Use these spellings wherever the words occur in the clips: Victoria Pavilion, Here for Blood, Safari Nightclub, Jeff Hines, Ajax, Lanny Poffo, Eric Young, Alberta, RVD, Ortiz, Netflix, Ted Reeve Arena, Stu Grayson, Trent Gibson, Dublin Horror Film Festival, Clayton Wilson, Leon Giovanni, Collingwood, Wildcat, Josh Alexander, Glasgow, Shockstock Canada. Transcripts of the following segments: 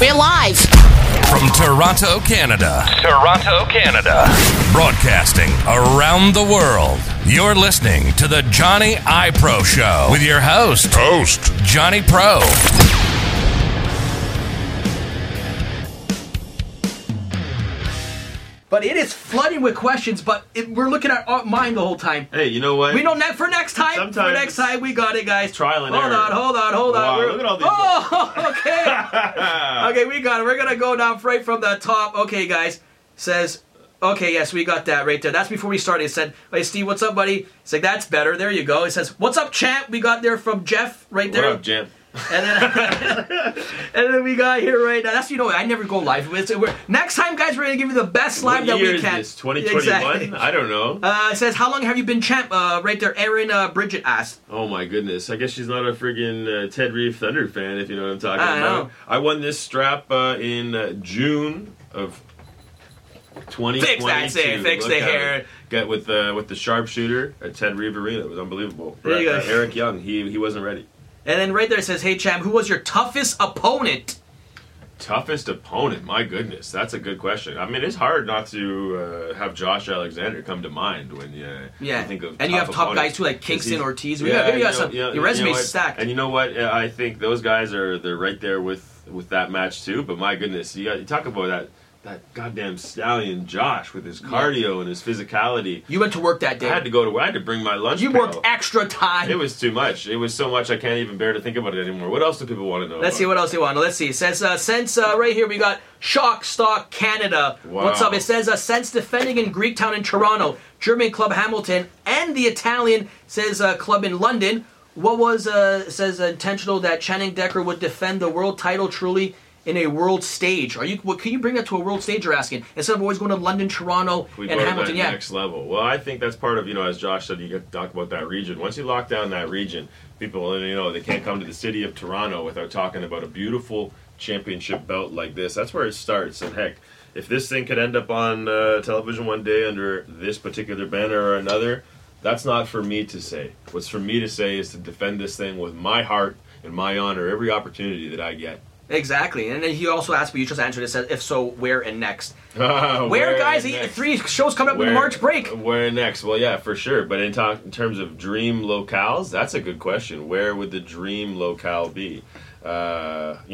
We're live. From Toronto, Canada. Toronto, Canada. Broadcasting around the world. You're listening to the Johnny iPro Show with your host, Johnny Pro. But it is flooding with questions, but we're looking at mine the whole time. Hey, you know what? We know for next time. Sometimes for next time, we got it, guys. Trial and error. Hold on. Wow, look at all these. Oh, okay. Okay, we got it. We're going to go down right from the top. Okay, guys. Says, okay, yes, we got that right there. That's before we started. It said, hey, Steve, what's up, buddy? It's like, that's better. There you go. It says, what's up, champ? We got there from Jeff right there. What up, Jeff? And then, we got here right now. That's, you know, I never go live. Next time, guys, we're going to give you the best live that we can. What year is this? 2021? Exactly. I don't know. It says, how long have you been champ? Right there, Erin Bridget asked. Oh, my goodness. I guess she's not a friggin' Ted Reeve Thunder fan, if you know what I'm talking about. I won this strap in June of 2022. Fix the hair. Got with the sharpshooter at Ted Reeve Arena. It was unbelievable. There you go. Eric Young, he wasn't ready. And then right there it says, hey, champ, who was your toughest opponent? Toughest opponent? My goodness, that's a good question. I mean, it's hard not to have Josh Alexander come to mind when you think of. And you have top guys, too, like Kingston, Ortiz. Your resume's stacked. And you know what? I think those guys they're right there with that match, too. But my goodness, you talk about that goddamn stallion Josh with his cardio and his physicality. You went to work that day. I had to go to work. I had to bring my lunch. You worked extra time. It was too much. It was so much I can't even bear to think about it anymore. What else do people want to know? Let's see what else they want. Let's see. It says, since right here we got Shockstock Canada. Wow. What's up? It says, since defending in Greektown in Toronto, German club Hamilton, and the Italian club in London, what was intentional that Channing Decker would defend the world title truly in a world stage? Can you bring that to a world stage, you're asking? Instead of always going to London, Toronto, and Hamilton, that next level. Well, I think that's part of, as Josh said, you got to talk about that region. Once you lock down that region, people, they can't come to the city of Toronto without talking about a beautiful championship belt like this. That's where it starts. And heck, if this thing could end up on television one day under this particular banner or another, that's not for me to say. What's for me to say is to defend this thing with my heart and my honor every opportunity that I get. Exactly, and then he also asked, but you just answered it. Said, if so, where and next? Where, guys? Next? 3 shows coming up in the March break. Where next? Well, yeah, for sure. But in terms of dream locales, that's a good question. Where would the dream locale be? You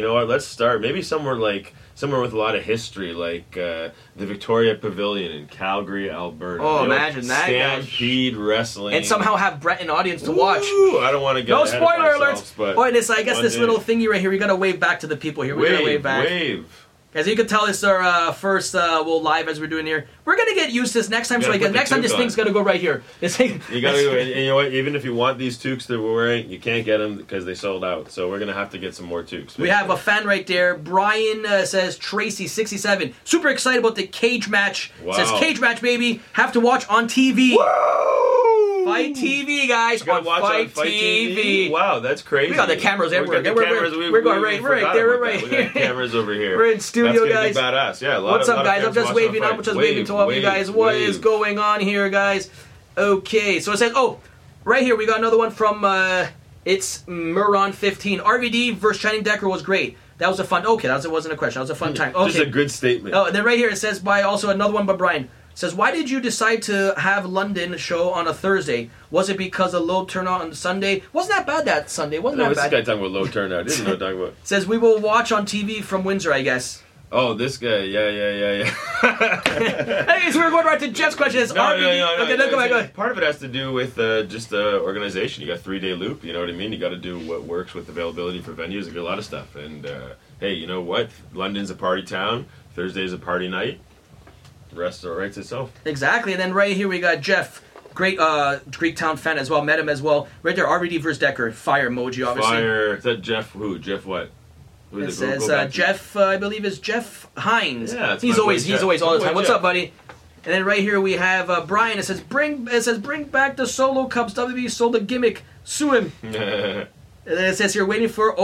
know what? Let's start maybe somewhere with a lot of history, like the Victoria Pavilion in Calgary, Alberta. Oh, imagine that! Stampede Wrestling, and somehow have Brett an audience to watch. I don't want to get no spoiler alerts. But I guess this little thingy right here. We gotta wave back to the people here. We're gonna wave back. As you can tell, it's our first live as we're doing here. We're gonna get used to this next time. So next time, this thing's gonna go right here. You gotta go. And you know what? Even if you want these toques that we're wearing, you can't get them because they sold out. So we're gonna have to get some more toques. We have a fan right there. Brian says Tracy 67. Super excited about the cage match. Wow. Says cage match, baby. Have to watch on TV. Whoa! Fight TV, guys. Fight TV. Wow, that's crazy. We got the cameras everywhere. We're going right there. We're right here. Cameras over here. We're in studio, guys. Be badass. Yeah. What's up, guys? I'm just waving up. I'm just waving to all you guys. What is going on here, guys? Okay. So it says, right here we got another one from it's Muron 15. RVD versus Channing Decker was great. That was a fun. Okay, that wasn't a question. That was a fun time. Okay. Just a good statement. Oh, and then right here it says by also another one by Brian. Says, why did you decide to have London show on a Thursday? Was it because of low turnout on Sunday? Wasn't that bad that Sunday? Wasn't that bad? This guy talking about low turnout. This is what I'm talking about. Says, we will watch on TV from Windsor, I guess. Oh, this guy. Yeah. Hey, so we're going right to Jeff's question. Part of it has to do with just organization. You got 3-day loop. You know what I mean? You got to do what works with availability for venues. You got a lot of stuff. And, hey, you know what? London's a party town. Thursday's a party night. Rest or rights itself. Exactly. And then right here we got Jeff, great Greektown fan as well. Met him as well. Right there, RVD versus Decker. Fire emoji, obviously. Fire. Is that Jeff who? Jeff what? Who it says Jeff, I believe is Jeff Hines. Yeah, he's always all the time. What's up, buddy? And then right here we have Brian. It says bring back the solo cups. WWE sold a gimmick. Sue him. And then it says here ready for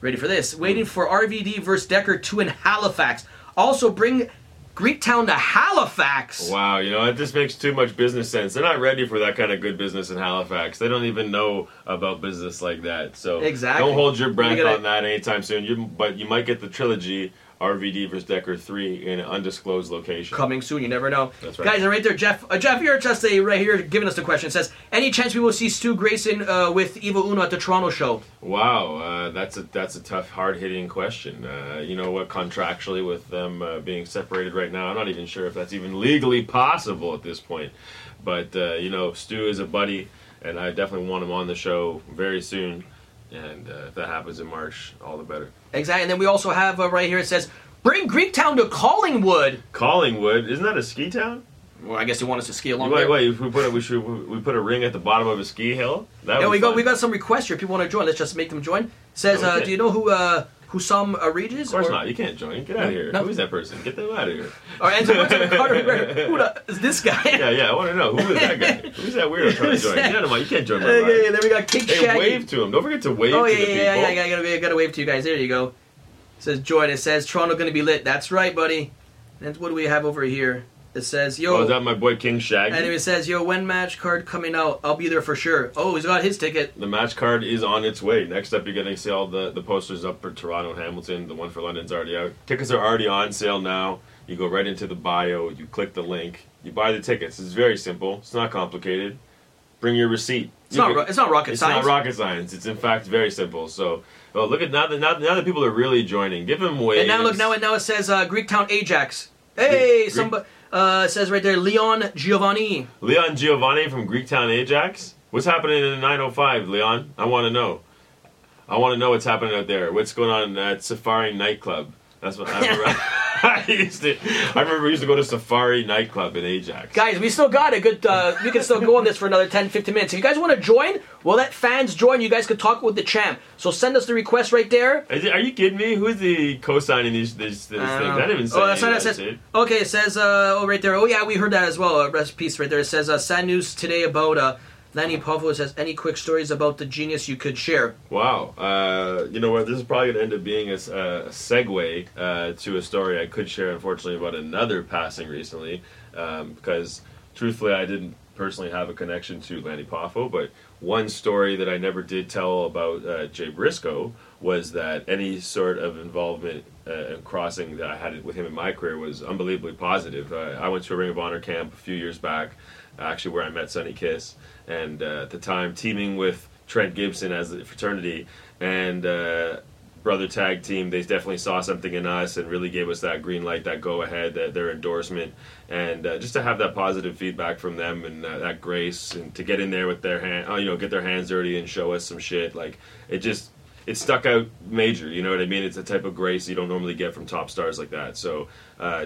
this. Waiting for RVD versus Decker 2 in Halifax. Also bring Greek town to Halifax. Wow, you know, it just makes too much business sense. They're not ready for that kind of good business in Halifax. They don't even know about business like that. So exactly. Don't hold your breath on that anytime soon. But you might get the trilogy RVD vs. Decker 3 in an undisclosed location. Coming soon, you never know. That's right. Guys, right there, Jeff, you're just right here giving us the question. It says, any chance we will see Stu Grayson with Evil Uno at the Toronto show? Wow, that's a tough, hard-hitting question. You know what, contractually with them being separated right now, I'm not even sure if that's even legally possible at this point. But, you know, Stu is a buddy, and I definitely want him on the show very soon. And if that happens in March, all the better. Exactly. And then we also have right here, it says, bring Greektown to Collingwood. Collingwood? Isn't that a ski town? Well, I guess you want us to ski along there. Wait, we put a ring at the bottom of a ski hill? That yeah, we got some requests here. If people want to join, let's just make them join. It says, no, do you know who Sam Reed is? Of course not. You can't join. Get out of here. No. Who is that person? Get them out of here. All right, and so who is this guy? Yeah, I want to know. Who is that guy? Who's that weirdo trying to join? Get out of my, you can't join my ride. Yeah, then we got King Shaggy. Hey, wave to him. Don't forget to wave to the people. I got to wave to you guys. There you go. It says, join. It says, Toronto going to be lit. That's right, buddy. And what do we have over here? It says, yo. Oh, is that my boy King Shaggy? And it says, yo, when match card coming out, I'll be there for sure. Oh, he's got his ticket. The match card is on its way. Next up, you're going to see all the posters up for Toronto and Hamilton. The one for London's already out. Tickets are already on sale now. You go right into the bio. You click the link. You buy the tickets. It's very simple. It's not complicated. Bring your receipt. It's not rocket science. It's not rocket science. It's, in fact, very simple. So, well, look at now that people are really joining. Give them waves. And now, look, now it says Greektown Ajax. Hey, somebody... it says right there, Leon Giovanni. Leon Giovanni from Greektown Ajax. What's happening in the 905, Leon? I want to know. I want to know what's happening out there. What's going on at Safari Nightclub? That's what I remember. I remember we used to go to Safari Nightclub in Ajax. Guys, we still got a good... we can still go on this for another 10, 15 minutes. If you guys want to join, we'll let fans join. You guys can talk with the champ. So send us the request right there. Are you kidding me? Who's the co-signing these things? I didn't even say that's what it says. Dude. Okay, it says... oh, right there. Oh, yeah, we heard that as well. Rest piece right there. It says, sad news today about... Lanny Poffo says, any quick stories about the genius you could share? Wow. You know what? This is probably going to end up being a segue to a story I could share, unfortunately, about another passing recently. Because, truthfully, I didn't personally have a connection to Lanny Poffo. But one story that I never did tell about Jay Briscoe was that any sort of involvement and crossing that I had with him in my career was unbelievably positive. I went to a Ring of Honor camp a few years back, actually where I met Sonny Kiss, and at the time teaming with Trent Gibson as the fraternity and brother tag team, they definitely saw something in us and really gave us that green light, that go ahead, that their endorsement, and just to have that positive feedback from them and that grace, and to get in there with their hand, you know, get their hands dirty and show us some shit, like it stuck out major, you know what I mean? It's a type of grace you don't normally get from top stars like that. So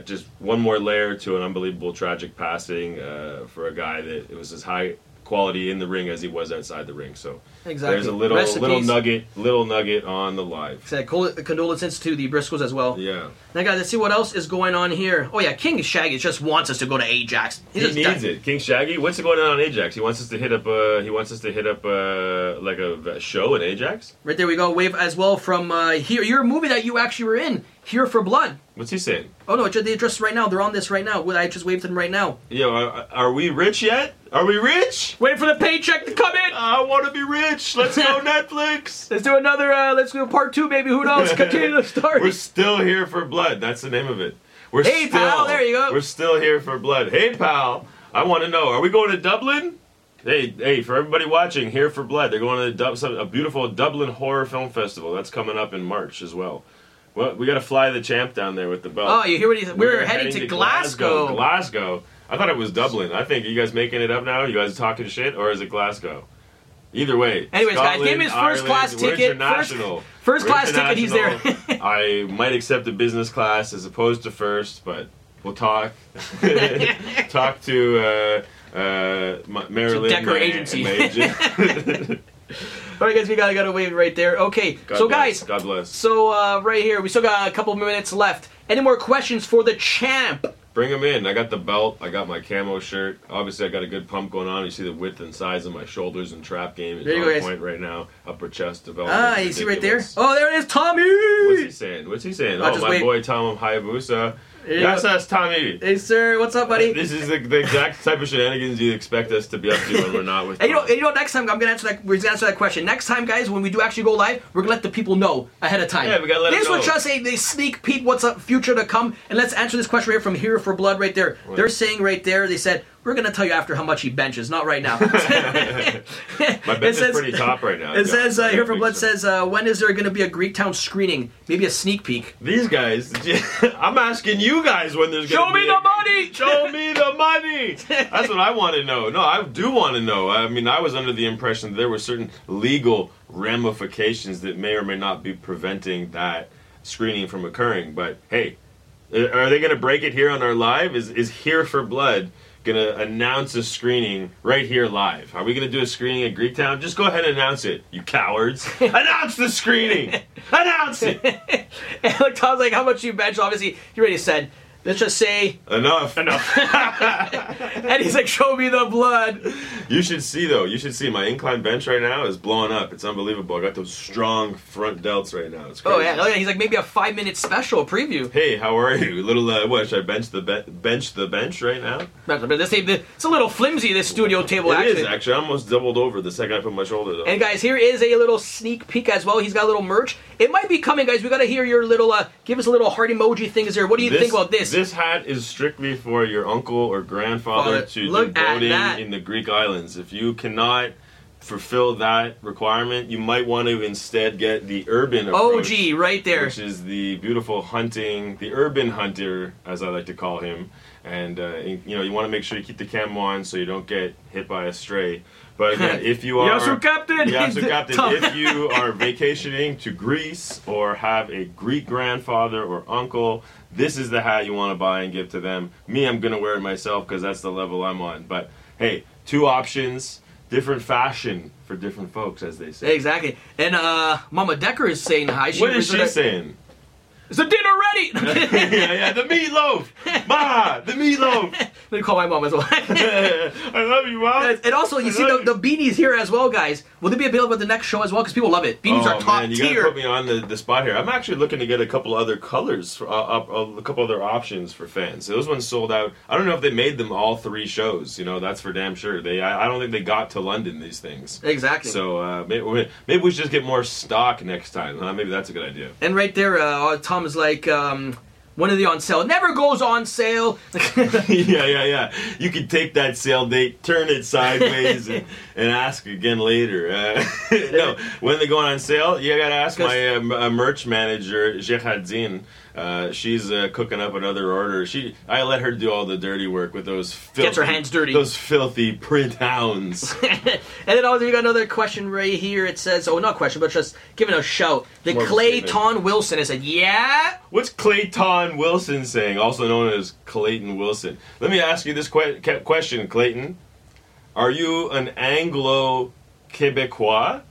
just one more layer to an unbelievable tragic passing for a guy that it was as high quality in the ring as he was outside the ring. So exactly. There's a little nugget on the live. Exactly. Condolences to the Briscoes as well. Yeah. Now, guys, let's see what else is going on here. Oh, yeah, King Shaggy just wants us to go to Ajax. He needs it. King Shaggy, what's going on in Ajax? He wants us to hit up. He wants us to hit up like a show in Ajax. Right there, we go. Wave as well from here. Your movie that you actually were in, Here for Blood. What's he saying? Oh no, they just right now. They're on this right now. I just waved them right now. Yo, are we rich yet? Are we rich? Wait for the paycheck to come in. I want to be rich. Let's go Netflix. Let's do another. Let's do part two, maybe. Who knows? Continue the story. We're still here for blood. That's the name of it. Hey pal, there you go. We're still here for blood. Hey pal, I want to know. Are we going to Dublin? Hey, for everybody watching, Here for Blood. They're going to a beautiful Dublin Horror Film Festival. That's coming up in March as well. Well, we got to fly the champ down there with the belt. Oh, you hear what he said? We're heading to Glasgow. Glasgow. I thought it was Dublin. I think, are you guys making it up now? You guys talking shit? Or is it Glasgow? Either way. Anyways, Scotland, guys, give him his first-class ticket. First-class ticket, he's there. I might accept a business class as opposed to first, but we'll talk. Talk to Marilyn. Decker Agency. All right, guys, we gotta wave right there. Okay, God bless. So right here, we still got a couple minutes left. Any more questions for the champ? Bring them in. I got the belt. I got my camo shirt. Obviously, I got a good pump going on. You see the width and size of my shoulders and trap game. It's on point right now. Upper chest development. Ah, you see right there? Oh, there it is, Tommy! What's he saying? Oh, my boy Tom Hayabusa. Yes, that's Tommy. Hey, sir, what's up, buddy? This is the exact type of shenanigans you expect us to be up to when we're not with. And you know, next time I'm gonna answer that. We're gonna answer that question next time, guys. When we do actually go live, we're gonna let the people know ahead of time. Yeah, we gotta let them know. These were just a sneak peek. What's up, future to come? And let's answer this question right here from Here for Blood. Right there, what? They're saying right there. They said. We're going to tell you after how much he benches. Not right now. My bench is pretty top right now. It says, Here for Blood says, when is there going to be a Greektown screening? Maybe a sneak peek. These guys, I'm asking you guys when there's going to be. Show me the money! Show me the money! That's what I want to know. No, I do want to know. I mean, I was under the impression that there were certain legal ramifications that may or may not be preventing that screening from occurring. But, hey, are they going to break it here on our live? Is Here for Blood gonna announce a screening right here live? Are we gonna do a screening at Greektown? Just go ahead and announce it, you cowards. Announce the screening. Announce it. And look, Tom's like, how much you bench? Obviously, he already said. Let's just say enough. And he's like, show me the blood. You should see though. You should see my incline bench right now is blowing up. It's unbelievable. I got those strong front delts right now. It's crazy. Oh yeah. He's like maybe a 5-minute special preview. Hey, how are you? Little what? Should I bench the bench right now? It's a little flimsy, this studio table. It is actually. I almost doubled over the second I put my shoulders up. And guys, here is a little sneak peek as well. He's got a little merch. It might be coming, guys. We gotta hear your little. Give us a little heart emoji things there. What do you think about this? This hat is strictly for your uncle or grandfather to do boating in the Greek islands. If you cannot fulfill that requirement, you might want to instead get the urban approach. OG, right there. Which is the beautiful hunting, the urban hunter, as I like to call him. And, you know, you want to make sure you keep the cam on so you don't get hit by a stray. But again, if you are... Yasu Captain! If you are vacationing to Greece or have a Greek grandfather or uncle, this is the hat you want to buy and give to them. Me, I'm going to wear it myself because that's the level I'm on. But, hey, two options, different fashion for different folks, as they say. Exactly. And Mama Decker is saying hi. What is she saying? Is the dinner ready? Yeah, the meatloaf! Ma, the meatloaf! Let me call my mom as well. I love you, Mom. And also, you see the beanies here as well, guys. Will they be available at the next show as well? Because people love it. Beanies are top tier. You gotta put me on the spot here. I'm actually looking to get a couple other colors, a couple other options for fans. Those ones sold out. I don't know if they made them all three shows. You know, that's for damn sure. I don't think they got to London, these things. Exactly. So maybe we should just get more stock next time. Huh? Maybe that's a good idea. And right there, Tom is like, when are they on sale? It never goes on sale. Yeah. You can take that sale date, turn it sideways, and ask again later. No, when they going on sale, you gotta ask my merch manager, Jehadzin. She's cooking up another order. I let her do all the dirty work with those filthy... Gets her hands dirty. Those filthy printouts. And then also you got another question right here. It says, not question, but just giving a shout. The Clayton Wilson. It said, yeah? What's Clayton Wilson saying? Also known as Clayton Wilson. Let me ask you this question, Clayton. Are you an Anglo-Quebecois?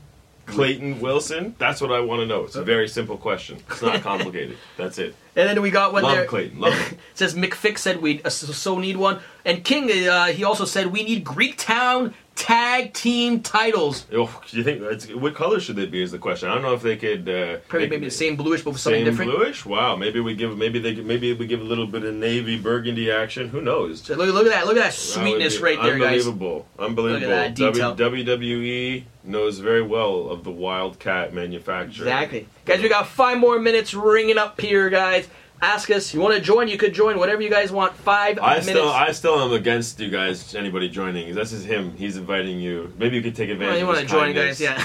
Clayton Wilson? That's what I want to know. It's a very simple question. It's not complicated. That's it. And then we got one there. Love Clayton. It says McFick said we so need one. And King, he also said we need Greektown tag team titles. Oh, you think what color should they be is the question. I don't know if they could maybe the same bluish but something different. Same bluish? Wow. Maybe we give a little bit of navy burgundy action. Who knows? So look at that sweetness right there, guys. Unbelievable. Look at that detail. WWE knows very well of the Wildcat manufacturer. Exactly. Guys, we got 5 more minutes ringing up here, guys. Ask us. You want to join? You could join. Whatever you guys want. 5 minutes. I still am against you guys. Anybody joining? This is him. He's inviting you. Maybe you could take advantage. Well, you want to join, guys? Yeah.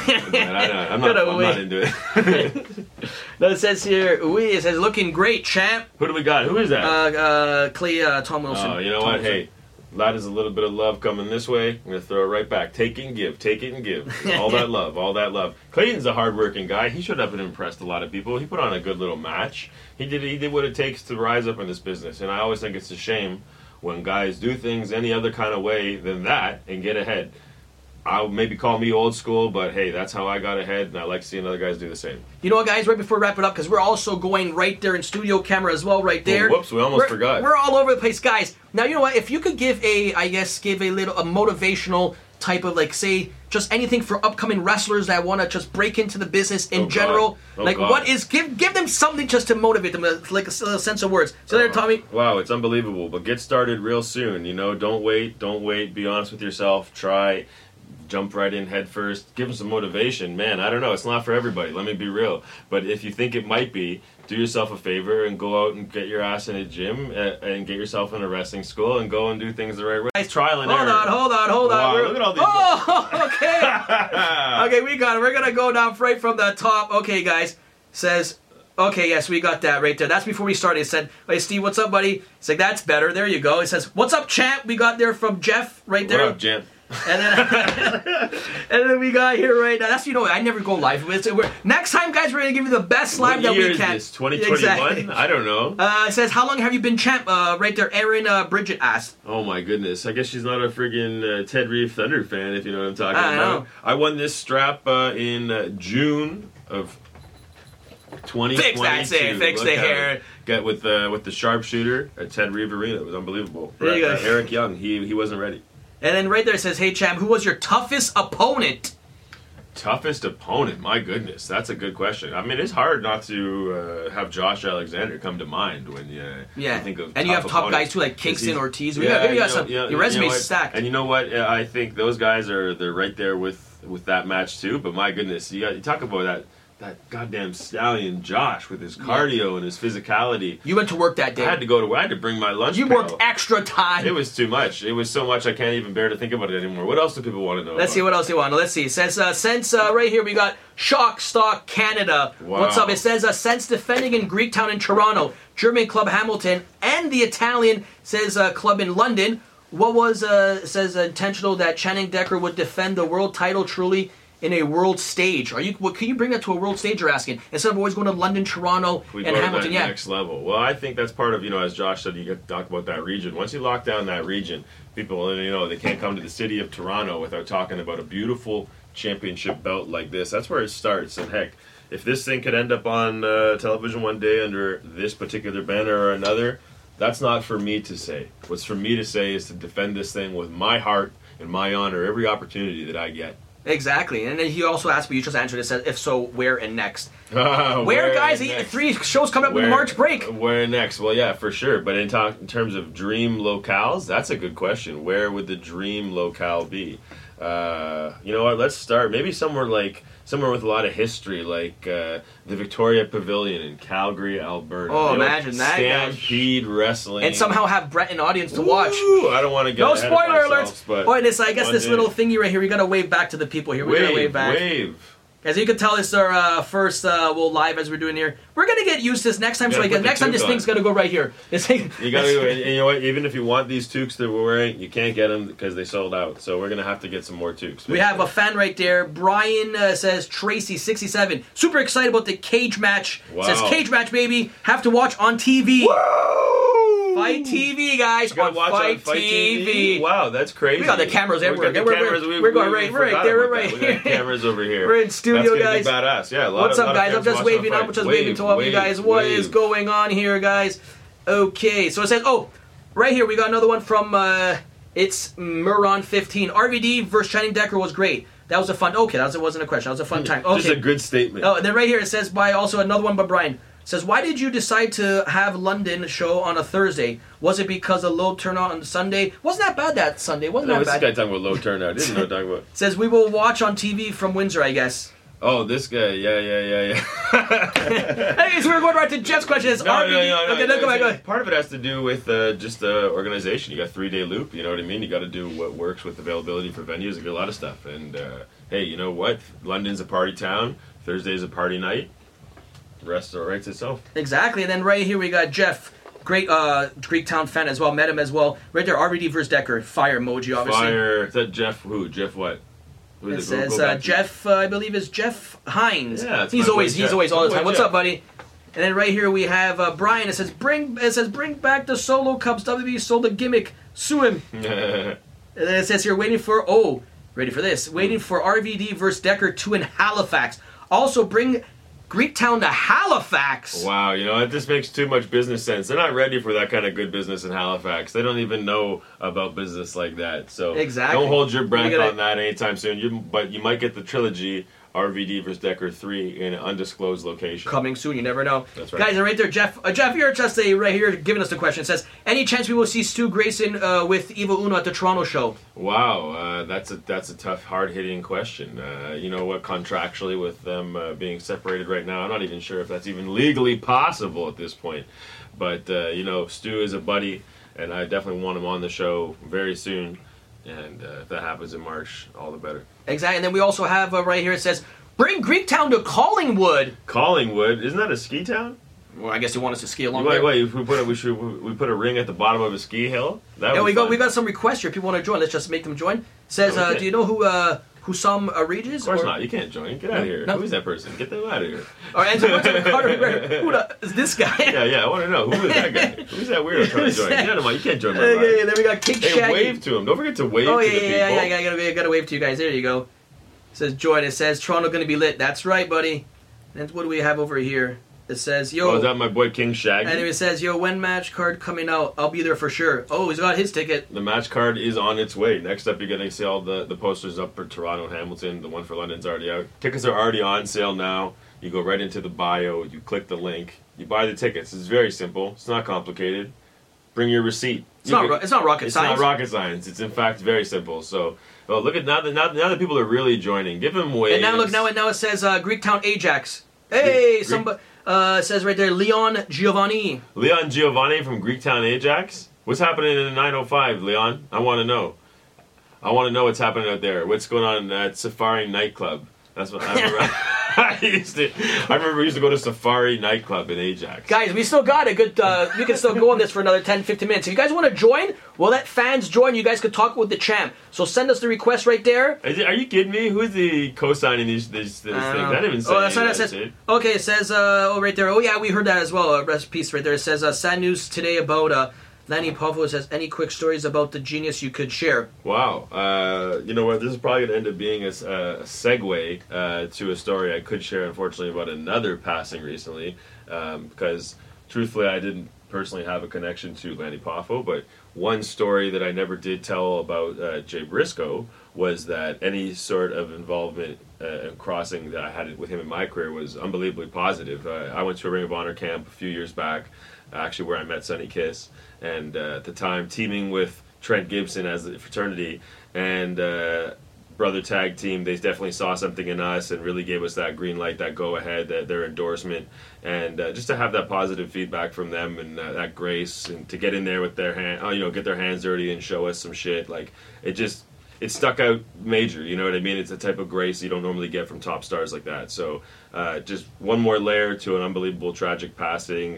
I'm not into it. No, it says here. It says looking great, champ. Who do we got? Who is that? Tom Wilson. Oh, you know what? Hey, that is a little bit of love coming this way. I'm gonna throw it right back. Take and give. Take it and give. All that love. Clayton's a hardworking guy. He should have impressed a lot of people. He put on a good little match. He did what it takes to rise up in this business, and I always think it's a shame when guys do things any other kind of way than that and get ahead. I'll maybe call me old school, but hey, that's how I got ahead, and I like seeing other guys do the same. You know what, guys? Right before we wrap it up, because we're also going right there in studio camera as well, right there. Whoops, we almost forgot. We're all over the place, guys. Now, you know what? If you could give a motivational type of, like, say, just anything for upcoming wrestlers that want to just break into the business in general. What is... Give them something just to motivate them, like a sense of words. So there, Tommy. Wow, it's unbelievable. But get started real soon, you know. Don't wait. Be honest with yourself. Try... Jump right in head first. Give them some motivation. Man, I don't know. It's not for everybody. Let me be real. But if you think it might be, do yourself a favor and go out and get your ass in a gym and get yourself in a wrestling school and go and do things the right way. Nice trial and error. Hold on. Wow, look at all these. Oh, okay. Okay, we got it. We're going to go down right from the top. Okay, guys. Says... Okay, yes, we got that right there. That's before we started. It said, hey, Steve, what's up, buddy? It's like, that's better. There you go. It says, what's up, champ? We got there from Jeff right there. What up, champ? And then, and then we got here right now. That's, you know, I never go live. Next time, guys, we're going to give you the best live that we can. Is this, 2021? Exactly. I don't know. It says, how long have you been champ? Right there, Erin Bridget asked. Oh, my goodness. I guess she's not a friggin' Ted Reeve Thunder fan, if you know what I'm talking about. I won this strap in June of 2022. Fix the hair. Got with the sharpshooter at Ted Reeve Arena. It was unbelievable. There you go. Eric Young, he wasn't ready. And then right there it says, hey, champ, who was your toughest opponent? Toughest opponent? My goodness, that's a good question. I mean, it's hard not to have Josh Alexander come to mind when you think of and you have top guys too, like Kingston, Ortiz. Your resume's stacked. And you know what? I think those guys they're right there with that match too. But my goodness, you talk about that goddamn stallion Josh with his cardio and his physicality. You went to work that day. I had to go to work. I had to bring my lunch. You worked extra time. It was too much. It was so much I can't even bear to think about it anymore. What else do people want to know? Let's see what else they want to know. Let's see. It says, right here we got Shockstock Canada. Wow. What's up? It says, since defending in Greektown in Toronto, German club Hamilton, and the Italian club in London, what was, intentional that Channing Decker would defend the world title truly in a world stage? Can you bring that to a world stage? You're asking, instead of always going to London, Toronto, and Hamilton. To that next level. Well, I think that's part of, as Josh said, you get to talk about that region. Once you lock down that region, people, they can't come to the city of Toronto without talking about a beautiful championship belt like this. That's where it starts. And heck, if this thing could end up on television one day under this particular banner or another, that's not for me to say. What's for me to say is to defend this thing with my heart and my honor every opportunity that I get. Exactly, and then he also asked, but you just answered it. Said, if so, where and next? Where, guys? Next? 3 shows coming up in the March break. Where next? Well, yeah, for sure. But in terms of dream locales, that's a good question. Where would the dream locale be? You know what? Let's start. Maybe somewhere with a lot of history, like the Victoria Pavilion in Calgary, Alberta. Oh, imagine that! Stampede Wrestling, and somehow have Brett an audience to watch. Ooh, I don't want to go. No spoiler alerts. But I guess this little thingy right here. We got to wave back to the people here. Wave back. As you can tell, this is our first live as we're doing here. We're gonna get used to this next time. So next time, this thing's gonna go right here. You gotta go. And you know what? Even if you want these toques that we're wearing, you can't get them because they sold out. So we're gonna have to get some more toques. We have a fan right there. Brian says Tracy67, super excited about the cage match. Wow. Says cage match, baby. Have to watch on TV. Whoa! Fight TV, guys. Fight TV. Wow, that's crazy. We got the cameras everywhere. We're right there. We got cameras over here. We're in studio, guys. That's gonna be badass. Yeah. What's up, guys? I'm just waving. What is going on here, guys? Okay, so it says, right here we got another one from it's Muron15. RVD versus Channing Decker was great. That was a fun. Okay, that wasn't a question. That was a fun time. Okay, just a good statement. Oh, and then right here it says by also another one by Brian. It says, why did you decide to have London show on a Thursday? Was it because of low turnout on Sunday? Wasn't that bad that Sunday? Wasn't that bad? This guy talking about low turnout. Didn't know what talking about. It says we will watch on TV from Windsor, I guess. Oh, this guy, yeah. Hey, so we're going right to Jeff's question. It's RVD. No, part of it has to do with just the organization. You got a 3-day loop, you know what I mean? You got to do what works with availability for venues. You get a lot of stuff. And, hey, you know what? London's a party town. Thursday's a party night. The rest writes itself. Exactly. And then right here we got Jeff. Great Greektown fan as well. Met him as well. Right there, RVD versus Decker. Fire emoji, obviously. Fire. Is that Jeff who? Jeff what? It says Jeff, I believe is Jeff Hines. Yeah, he's always all the time. What's up, buddy? And then right here we have Brian. It says bring back the solo cups. WWE sold a gimmick. Sue him. And then it says here ready for this. Waiting for RVD versus Decker 2 in Halifax. Also bring Greek town to Halifax. Wow, you know, that just makes too much business sense. They're not ready for that kind of good business in Halifax. They don't even know about business like that. So exactly. Don't hold your breath on that anytime soon. But you might get the trilogy RVD vs. Decker 3 in an undisclosed location. Coming soon, you never know. That's right. Guys, and right there, Jeff Urcheste right here giving us the question. It says, any chance we will see Stu Grayson with Evil Uno at the Toronto show? Wow, that's a tough, hard-hitting question. You know what, contractually with them being separated right now, I'm not even sure if that's even legally possible at this point. But, you know, Stu is a buddy, and I definitely want him on the show very soon. And if that happens in March, all the better. Exactly. And then we also have right here, it says, bring Greektown to Collingwood. Collingwood? Isn't that a ski town? Well, I guess you want us to ski along there. Wait, we put a ring at the bottom of a ski hill? That yeah, we got some requests here. If people want to join, let's just make them join. It says, okay. Do you know who... Hussam Arij is? Of course not. You can't join. Get out of here. No. Who is that person? Get them out of here. All right, so what's who is this guy? Yeah, I want to know. Who is that guy? Who's that weirdo trying to join? Get out of my... You can't join my life. Yeah, then we got Kick Shaggy. Hey, wave to him. Don't forget to wave to the people. I got to wave to you guys. There you go. It says, join. It says, Toronto going to be lit. That's right, buddy. And what do we have over here? It says, yo... Oh, is that my boy King Shaggy? And it says, yo, when match card coming out? I'll be there for sure. Oh, he's got his ticket. The match card is on its way. Next up, you're going to see all the posters up for Toronto and Hamilton. The one for London's already out. Tickets are already on sale now. You go right into the bio. You click the link. You buy the tickets. It's very simple. It's not complicated. Bring your receipt. It's not rocket science. It's not rocket science. It's, in fact, very simple. So... Well, look at now that people are really joining. Give them waves. And now, look, now it says Greektown Ajax. Hey, somebody... it says right there, Leon Giovanni. Leon Giovanni from Greektown Ajax? What's happening in the 905, Leon? I want to know. I want to know what's happening out there. What's going on at Safari Nightclub? That's what I remember. I remember we used to go to Safari Nightclub in Ajax. Guys, we still got a good... we can still go on this for another 10, 15 minutes. If you guys want to join, we'll let fans join. You guys could talk with the champ. So send us the request right there. Are you kidding me? Who is the co-signing these things? I didn't even say that. Okay, it says... oh, right there. Oh, yeah, we heard that as well. Rest peace right there. It says, sad news today about... Lanny Poffo says, any quick stories about the genius you could share? Wow. You know what? This is probably going to end up being a segue to a story I could share, unfortunately, about another passing recently. Because, truthfully, I didn't personally have a connection to Lanny Poffo. But one story that I never did tell about Jay Briscoe was that any sort of involvement and crossing that I had with him in my career was unbelievably positive. I went to a Ring of Honor camp a few years back, actually where I met Sonny Kiss, and at the time teaming with Trent Gibson as the fraternity and brother tag team, they definitely saw something in us and really gave us that green light, that go ahead, that their endorsement, and just to have that positive feedback from them and that grace, and to get in there with their hand, get their hands dirty and show us some shit, like it stuck out major, you know what I mean? It's a type of grace you don't normally get from top stars like that. So just one more layer to an unbelievable tragic passing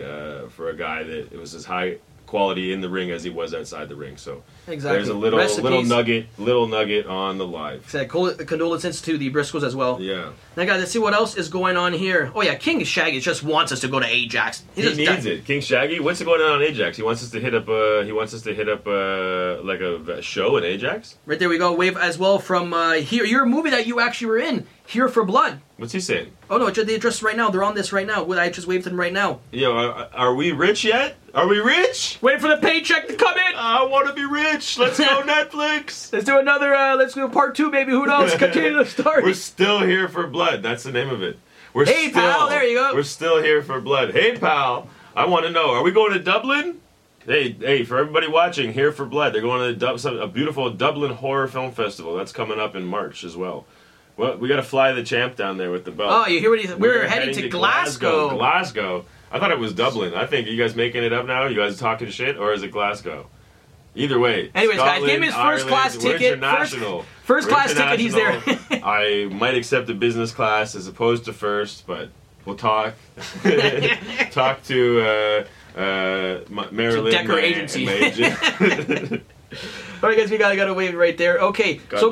for a guy that it was as high quality in the ring as he was outside the ring. So exactly. There's a little nugget on the live. Exactly. Condolences to the Briscoes as well. Yeah. Now, guys, let's see what else is going on here. Oh, yeah, King Shaggy just wants us to go to Ajax. He needs it. King Shaggy, what's going on in Ajax? He wants us to hit up. He wants us to hit up like a show in Ajax. Right there, we go. Wave as well from here. Your movie that you actually were in. Here for Blood. What's he saying? Oh, no, the address right now. They're on this right now. I just waved them right now. Yo, are we rich yet? Are we rich? Wait for the paycheck to come in. I want to be rich. Let's go, Netflix. Let's do another, let's do part two, maybe. Who knows? Continue the story. We're still here for blood. That's the name of it. Hey, pal. There you go. We're still here for blood. Hey, pal. I want to know. Are we going to Dublin? Hey, for everybody watching, Here for Blood. They're going to a beautiful Dublin Horror Film Festival. That's coming up in March as well. Well, we got to fly the champ down there with the belt. Oh, you hear what he said? We're heading to Glasgow. Glasgow. I thought it was Dublin. I think, are you guys making it up now? You guys talking shit, or is it Glasgow? Either way. Anyways, Scotland, guys, give me his first-class ticket. First-class ticket, he's there. I might accept a business class as opposed to first, but we'll talk. Talk to Marilyn. To Decker Agency. All right, guys, we got to wave right there. Okay, God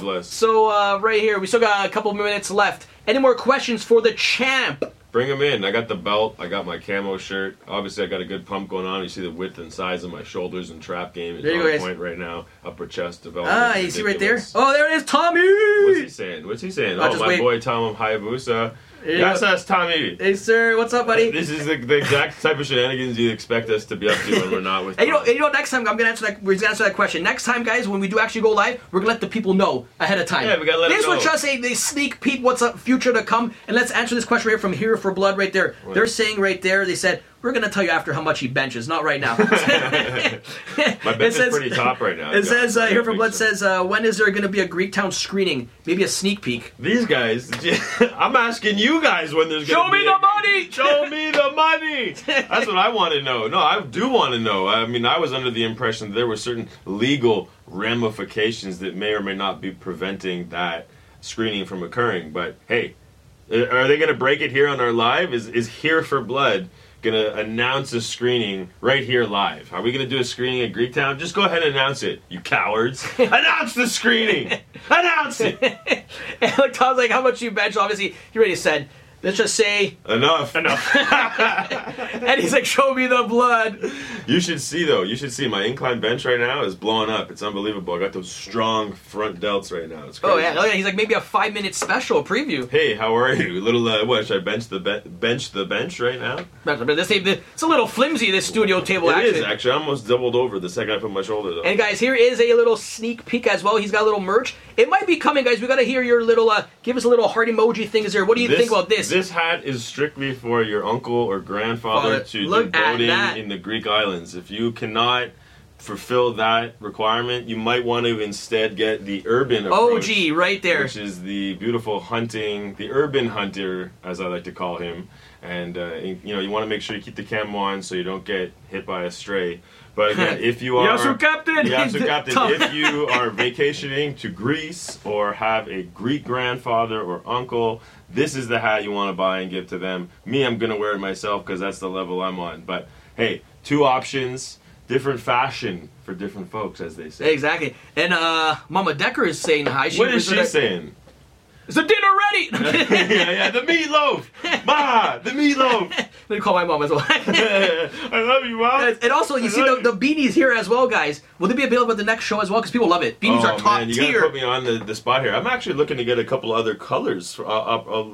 bless. So right here, we still got a couple minutes left. Any more questions for the champ? bring them in. I got the belt. I got my camo shirt. Obviously, I got a good pump going on. You see the width and size of my shoulders and trap game is on point right now. Upper chest development. Ah, you see right there? Oh, there it is, Tommy! What's he saying? What's he saying? Oh, my boy Tom Hayabusa. Yes, that's Tommy. Hey, sir. What's up, buddy? This is the exact type of shenanigans you expect us to be up to when we're not with you know, next time I'm going to answer that, we're going to answer that question. Next time, guys, when we do actually go live, we're going to let the people know ahead of time. Yeah, we got to let them know. This was just a sneak peek what's up, future to come. And let's answer this question right here from Here for Blood right there. What? They're saying right there, they said, we're going to tell you after how much he benches. Not right now. My bench is pretty top right now. It says, Here for Blood says, when is there going to be a Greektown screening? Maybe a sneak peek. These guys, I'm asking you guys when there's going to be. Show me the money! Show me the money! That's what I want to know. No, I do want to know. I mean, I was under the impression that there were certain legal ramifications that may or may not be preventing that screening from occurring. But, hey, are they going to break it here on our live? Is Here for Blood gonna announce a screening right here live? Are we gonna do a screening at Greektown? Just go ahead and announce it, you cowards. Announce the screening. Announce it. And look, Tom's like, how much you bench? Obviously, he already said. Let's just say enough. Enough. And he's like, show me the blood. You should see though. You should see my incline bench right now is blowing up. It's unbelievable. I got those strong front delts right now. It's crazy. Oh yeah. He's like maybe a 5-minute special preview. Hey, how are you? Little what? Should I bench the bench right now? It's a little flimsy. This studio table. It is actually. I almost doubled over the second I put my shoulder though. And guys, here is a little sneak peek as well. He's got a little merch. It might be coming, guys. We gotta hear your little. Give us a little heart emoji things there. What do you think about this? This hat is strictly for your uncle or grandfather to do boating in the Greek islands. If you cannot fulfill that requirement, you might want to instead get the urban approach. OG, right there. Which is the beautiful hunting, the urban hunter, as I like to call him. And, you know, you want to make sure you keep the camo on so you don't get hit by a stray. But again, if you are... Yasu Captain! Yasu Captain, if you are vacationing to Greece or have a Greek grandfather or uncle, this is the hat you want to buy and give to them. Me, I'm going to wear it myself because that's the level I'm on. But, hey, two options, different fashion for different folks, as they say. Exactly. And Mama Decker is saying hi. What is she saying? Is the dinner ready? yeah, the meatloaf! Ma, the meatloaf! Let me call my mom as well. I love you, Mom. And also, you see the beanies here as well, guys. Will they be available at the next show as well? Because people love it. Beanies are top tier. You gotta put me on the spot here. I'm actually looking to get a couple other colors, a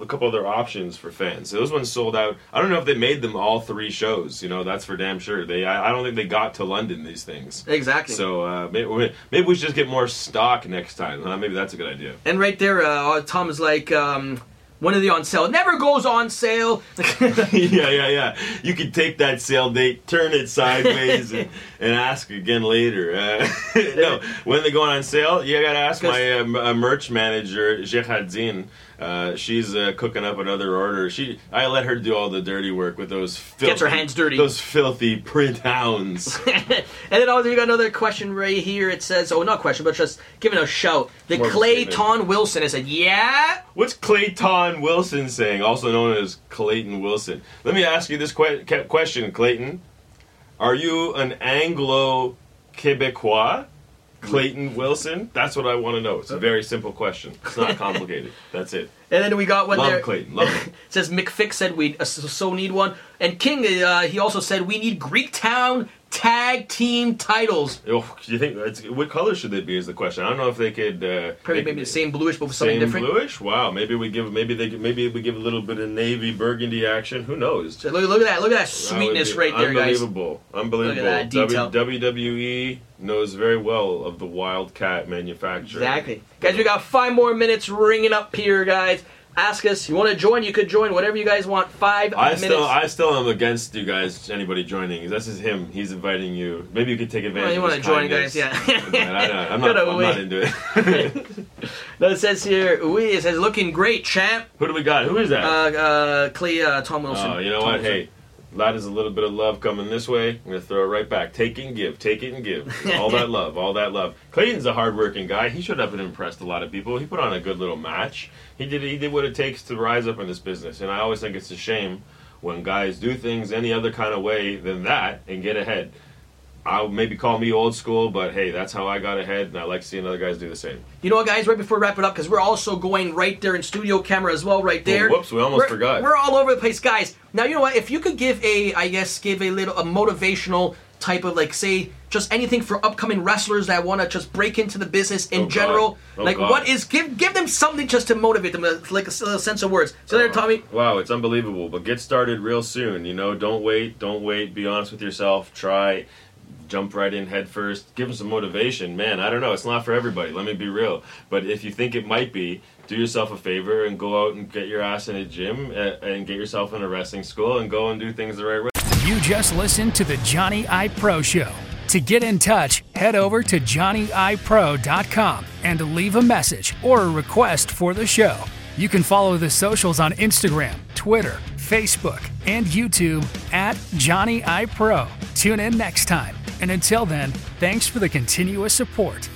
couple other options for fans. Those ones sold out. I don't know if they made them all three shows. You know, that's for damn sure. I don't think they got to London, these things. Exactly. So maybe we should just get more stock next time. Huh? Maybe that's a good idea. And right there, Tom is like, when are they on sale? It never goes on sale. yeah. You can take that sale date, turn it sideways, and ask again later. No, when they going on sale, you gotta ask my merch manager, Jehadzin. She's cooking up another order. I let her do all the dirty work with those filthy... Gets her hands dirty. Those filthy print-hounds. And then also, we got another question right here. It says... Oh, not question, but just giving a shout. The Clayton Wilson. It said, yeah? What's Clayton Wilson saying? Also known as Clayton Wilson. Let me ask you this question, Clayton. Are you an Anglo-Quebecois? Clayton Wilson? That's what I want to know. It's a very simple question. It's not complicated. That's it. And then we got one Clayton. Love him. It says McFick said we so need one. And King, he also said we need Greektown tag team titles. Oh, you think what color should they be is the question. I don't know if they could probably maybe the same bluish but with something different. Same bluish? Wow. Maybe we give a little bit of navy burgundy action. Who knows? So look at that sweetness right there, guys. Unbelievable. Look at that detail. WWE knows very well of the Wildcat manufacturer. Exactly. Guys, we got 5 more minutes ringing up here, guys. Ask us. You want to join? You could join. Whatever you guys want. 5 minutes. I still am against you guys, anybody joining. This is him. He's inviting you. Maybe you could take advantage of his kindness. You want to join, guys, yeah. I'm not into it. No, it says here, it says, looking great, champ. Who do we got? Who is that? Tom Wilson. Oh, you know what? Hey. That is a little bit of love coming this way. I'm going to throw it right back. Take and give. Take it and give. All that love. Clayton's a hard-working guy. He showed up and impressed a lot of people. He put on a good little match. He did what it takes to rise up in this business. And I always think it's a shame when guys do things any other kind of way than that and get ahead. I'll maybe call me old school, but hey, that's how I got ahead, and I like seeing other guys do the same. You know what, guys, right before we wrap it up, because we're also going right there in studio camera as well, right there. Oh, whoops, we almost forgot. We're all over the place, guys. Now, you know what, if you could give a, I guess, give a little, a motivational type of, like, say, just anything for upcoming wrestlers that want to just break into the business in general. Oh, like, God. What is, give them something just to motivate them, like a sense of words. So there, Tommy. Wow, it's unbelievable, but get started real soon, you know, don't wait, be honest with yourself, try, jump right in head first, give them some motivation. Man, I don't know, it's not for everybody, let me be real, but if you think it might be, do yourself a favor and go out and get your ass in a gym and get yourself in a wrestling school and go and do things the right way. You just listened to the Johnny iPro Show. To get in touch, head over to johnnyipro.com and leave a message or a request for the show. You can follow the socials on Instagram, Twitter, Facebook, and YouTube at Johnny iPro. Tune in next time. And until then, thanks for the continuous support.